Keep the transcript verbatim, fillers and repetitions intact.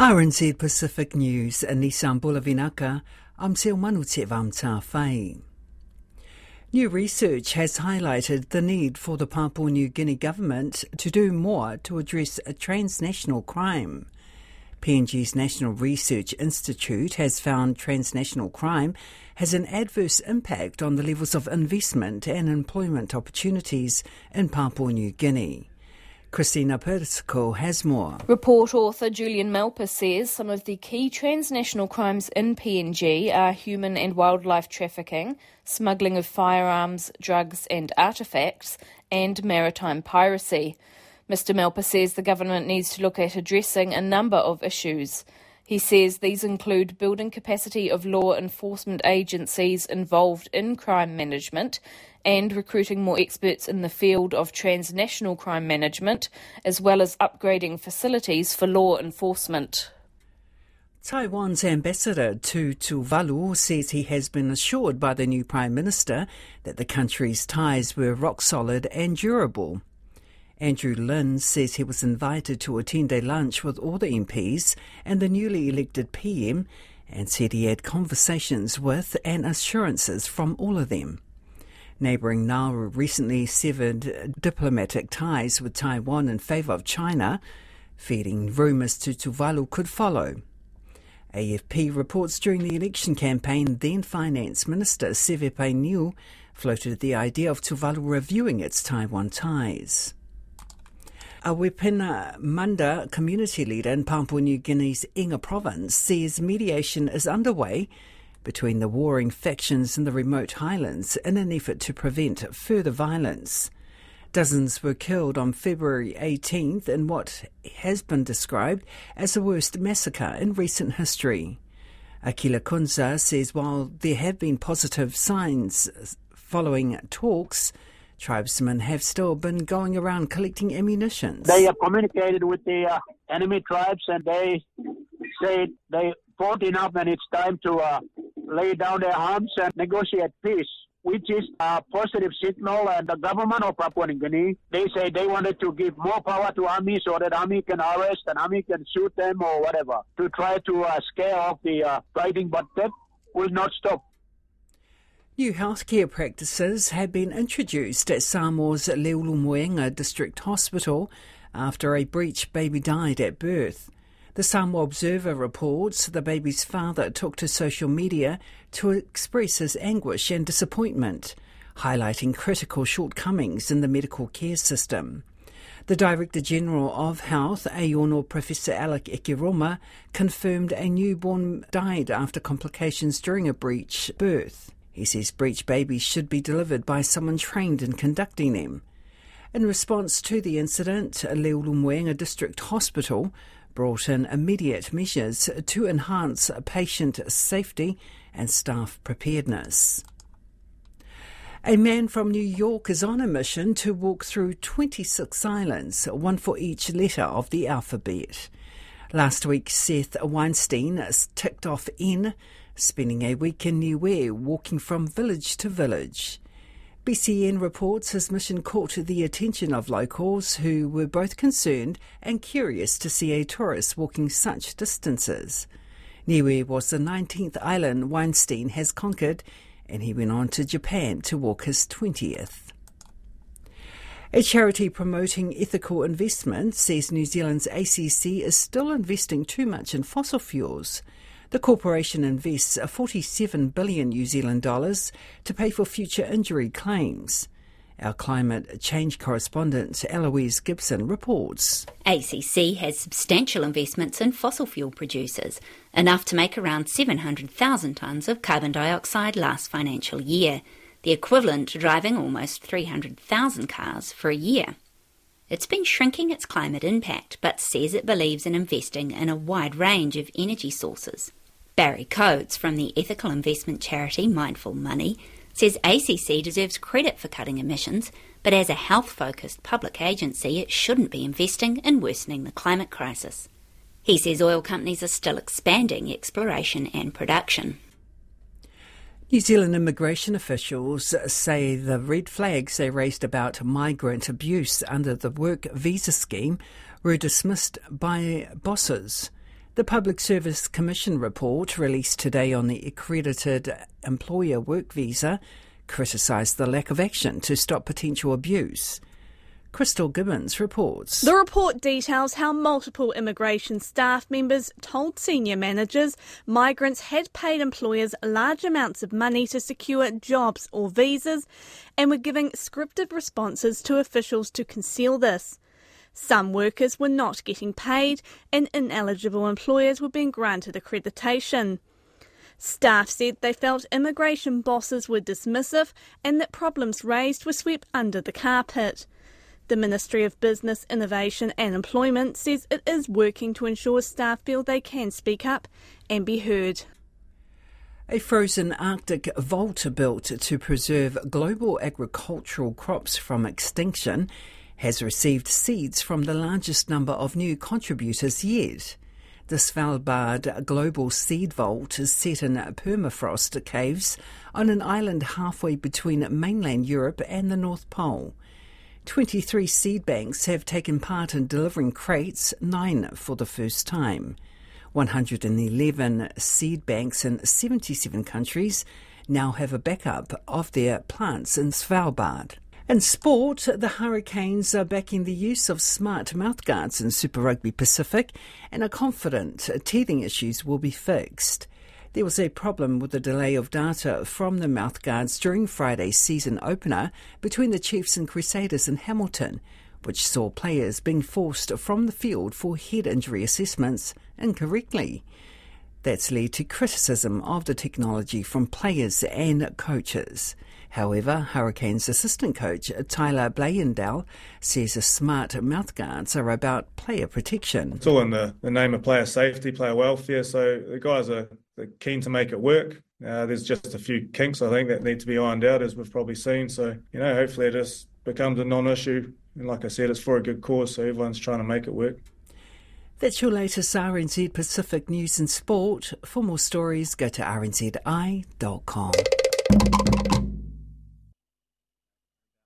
R N Z Pacific News, Nisambula Vinaka, I'm Silmanu te Vamta Whai. New research has highlighted the need for the Papua New Guinea government to do more to address transnational crime. P N G's National Research Institute has found transnational crime has an adverse impact on the levels of investment and employment opportunities in Papua New Guinea. Christina Persico has more. Report author Julian Melpa says some of the key transnational crimes in P N G are human and wildlife trafficking, smuggling of firearms, drugs and artefacts, and maritime piracy. Mister Melpa says the government needs to look at addressing a number of issues. He says these include building capacity of law enforcement agencies involved in crime management and recruiting more experts in the field of transnational crime management, as well as upgrading facilities for law enforcement. Taiwan's ambassador to Tuvalu says he has been assured by the new Prime Minister that the country's ties were rock solid and durable. Andrew Lin says he was invited to attend a lunch with all the M Ps and the newly elected P M, and said he had conversations with and assurances from all of them. Neighbouring Nauru recently severed diplomatic ties with Taiwan in favour of China, feeding rumours to Tuvalu could follow. A F P reports during the election campaign, then Finance Minister Seve Pai Niu floated the idea of Tuvalu reviewing its Taiwan ties. A Wipina Manda community leader in Papua New Guinea's Enga province says mediation is underway between the warring factions in the remote highlands in an effort to prevent further violence. Dozens were killed on February eighteenth in what has been described as the worst massacre in recent history. Akila Kunza says while there have been positive signs following talks, tribesmen have still been going around collecting ammunition. They have communicated with the uh, enemy tribes and they say they fought enough and it's time to uh, lay down their arms and negotiate peace, which is a positive signal. And the government of Papua New Guinea, they say they wanted to give more power to army so that army can arrest and army can shoot them or whatever, to try to uh, scare off the uh, fighting, but that will not stop. New healthcare practices have been introduced at Samoa's Leulumoega District Hospital after a breech baby died at birth. The Samoa Observer reports the baby's father took to social media to express his anguish and disappointment, highlighting critical shortcomings in the medical care system. The Director General of Health, Ayono Professor Alec Ekeroma, confirmed a newborn died after complications during a breech birth. He says breech babies should be delivered by someone trained in conducting them. In response to the incident, Leulumoega District Hospital brought in immediate measures to enhance patient safety and staff preparedness. A man from New York is on a mission to walk through twenty-six islands, one for each letter of the alphabet. Last week, Seth Weinstein ticked off N, spending a week in Niue, walking from village to village. B C N reports his mission caught the attention of locals who were both concerned and curious to see a tourist walking such distances. Niue was the nineteenth island Weinstein has conquered, and he went on to Japan to walk his twentieth. A charity promoting ethical investment says New Zealand's A C C is still investing too much in fossil fuels. The corporation invests forty-seven billion dollars New Zealand dollars to pay for future injury claims. Our climate change correspondent Aloise Gibson reports. A C C has substantial investments in fossil fuel producers, enough to make around seven hundred thousand tonnes of carbon dioxide last financial year, the equivalent to driving almost three hundred thousand cars for a year. It's been shrinking its climate impact, but says it believes in investing in a wide range of energy sources. Barry Coates from the ethical investment charity Mindful Money says A C C deserves credit for cutting emissions, but as a health-focused public agency, it shouldn't be investing in worsening the climate crisis. He says oil companies are still expanding exploration and production. New Zealand immigration officials say the red flags they raised about migrant abuse under the work visa scheme were dismissed by bosses. The Public Service Commission report, released today on the accredited employer work visa, criticised the lack of action to stop potential abuse. Crystal Gibbons reports. The report details how multiple immigration staff members told senior managers migrants had paid employers large amounts of money to secure jobs or visas and were giving scripted responses to officials to conceal this. Some workers were not getting paid and ineligible employers were being granted accreditation. Staff said they felt immigration bosses were dismissive and that problems raised were swept under the carpet. The Ministry of Business, Innovation and Employment says it is working to ensure staff feel they can speak up and be heard. A frozen Arctic vault built to preserve global agricultural crops from extinction has received seeds from the largest number of new contributors yet. The Svalbard Global Seed Vault is set in permafrost caves on an island halfway between mainland Europe and the North Pole. twenty-three seed banks have taken part in delivering crates, nine for the first time. one hundred eleven seed banks in seventy-seven countries now have a backup of their plants in Svalbard. In sport, the Hurricanes are backing the use of smart mouthguards in Super Rugby Pacific and are confident teething issues will be fixed. There was a problem with the delay of data from the mouthguards during Friday's season opener between the Chiefs and Crusaders in Hamilton, which saw players being forced from the field for head injury assessments incorrectly. That's led to criticism of the technology from players and coaches. However, Hurricanes assistant coach Tyler Blayendal says the smart mouthguards are about player protection. It's all in the, the name of player safety, player welfare, so the guys are keen to make it work. Uh, there's just a few kinks, I think, that need to be ironed out, as we've probably seen. So, you know, hopefully it just becomes a non-issue. And like I said, it's for a good cause, so everyone's trying to make it work. That's your latest R N Z Pacific News and Sport. For more stories, go to r n z i dot com.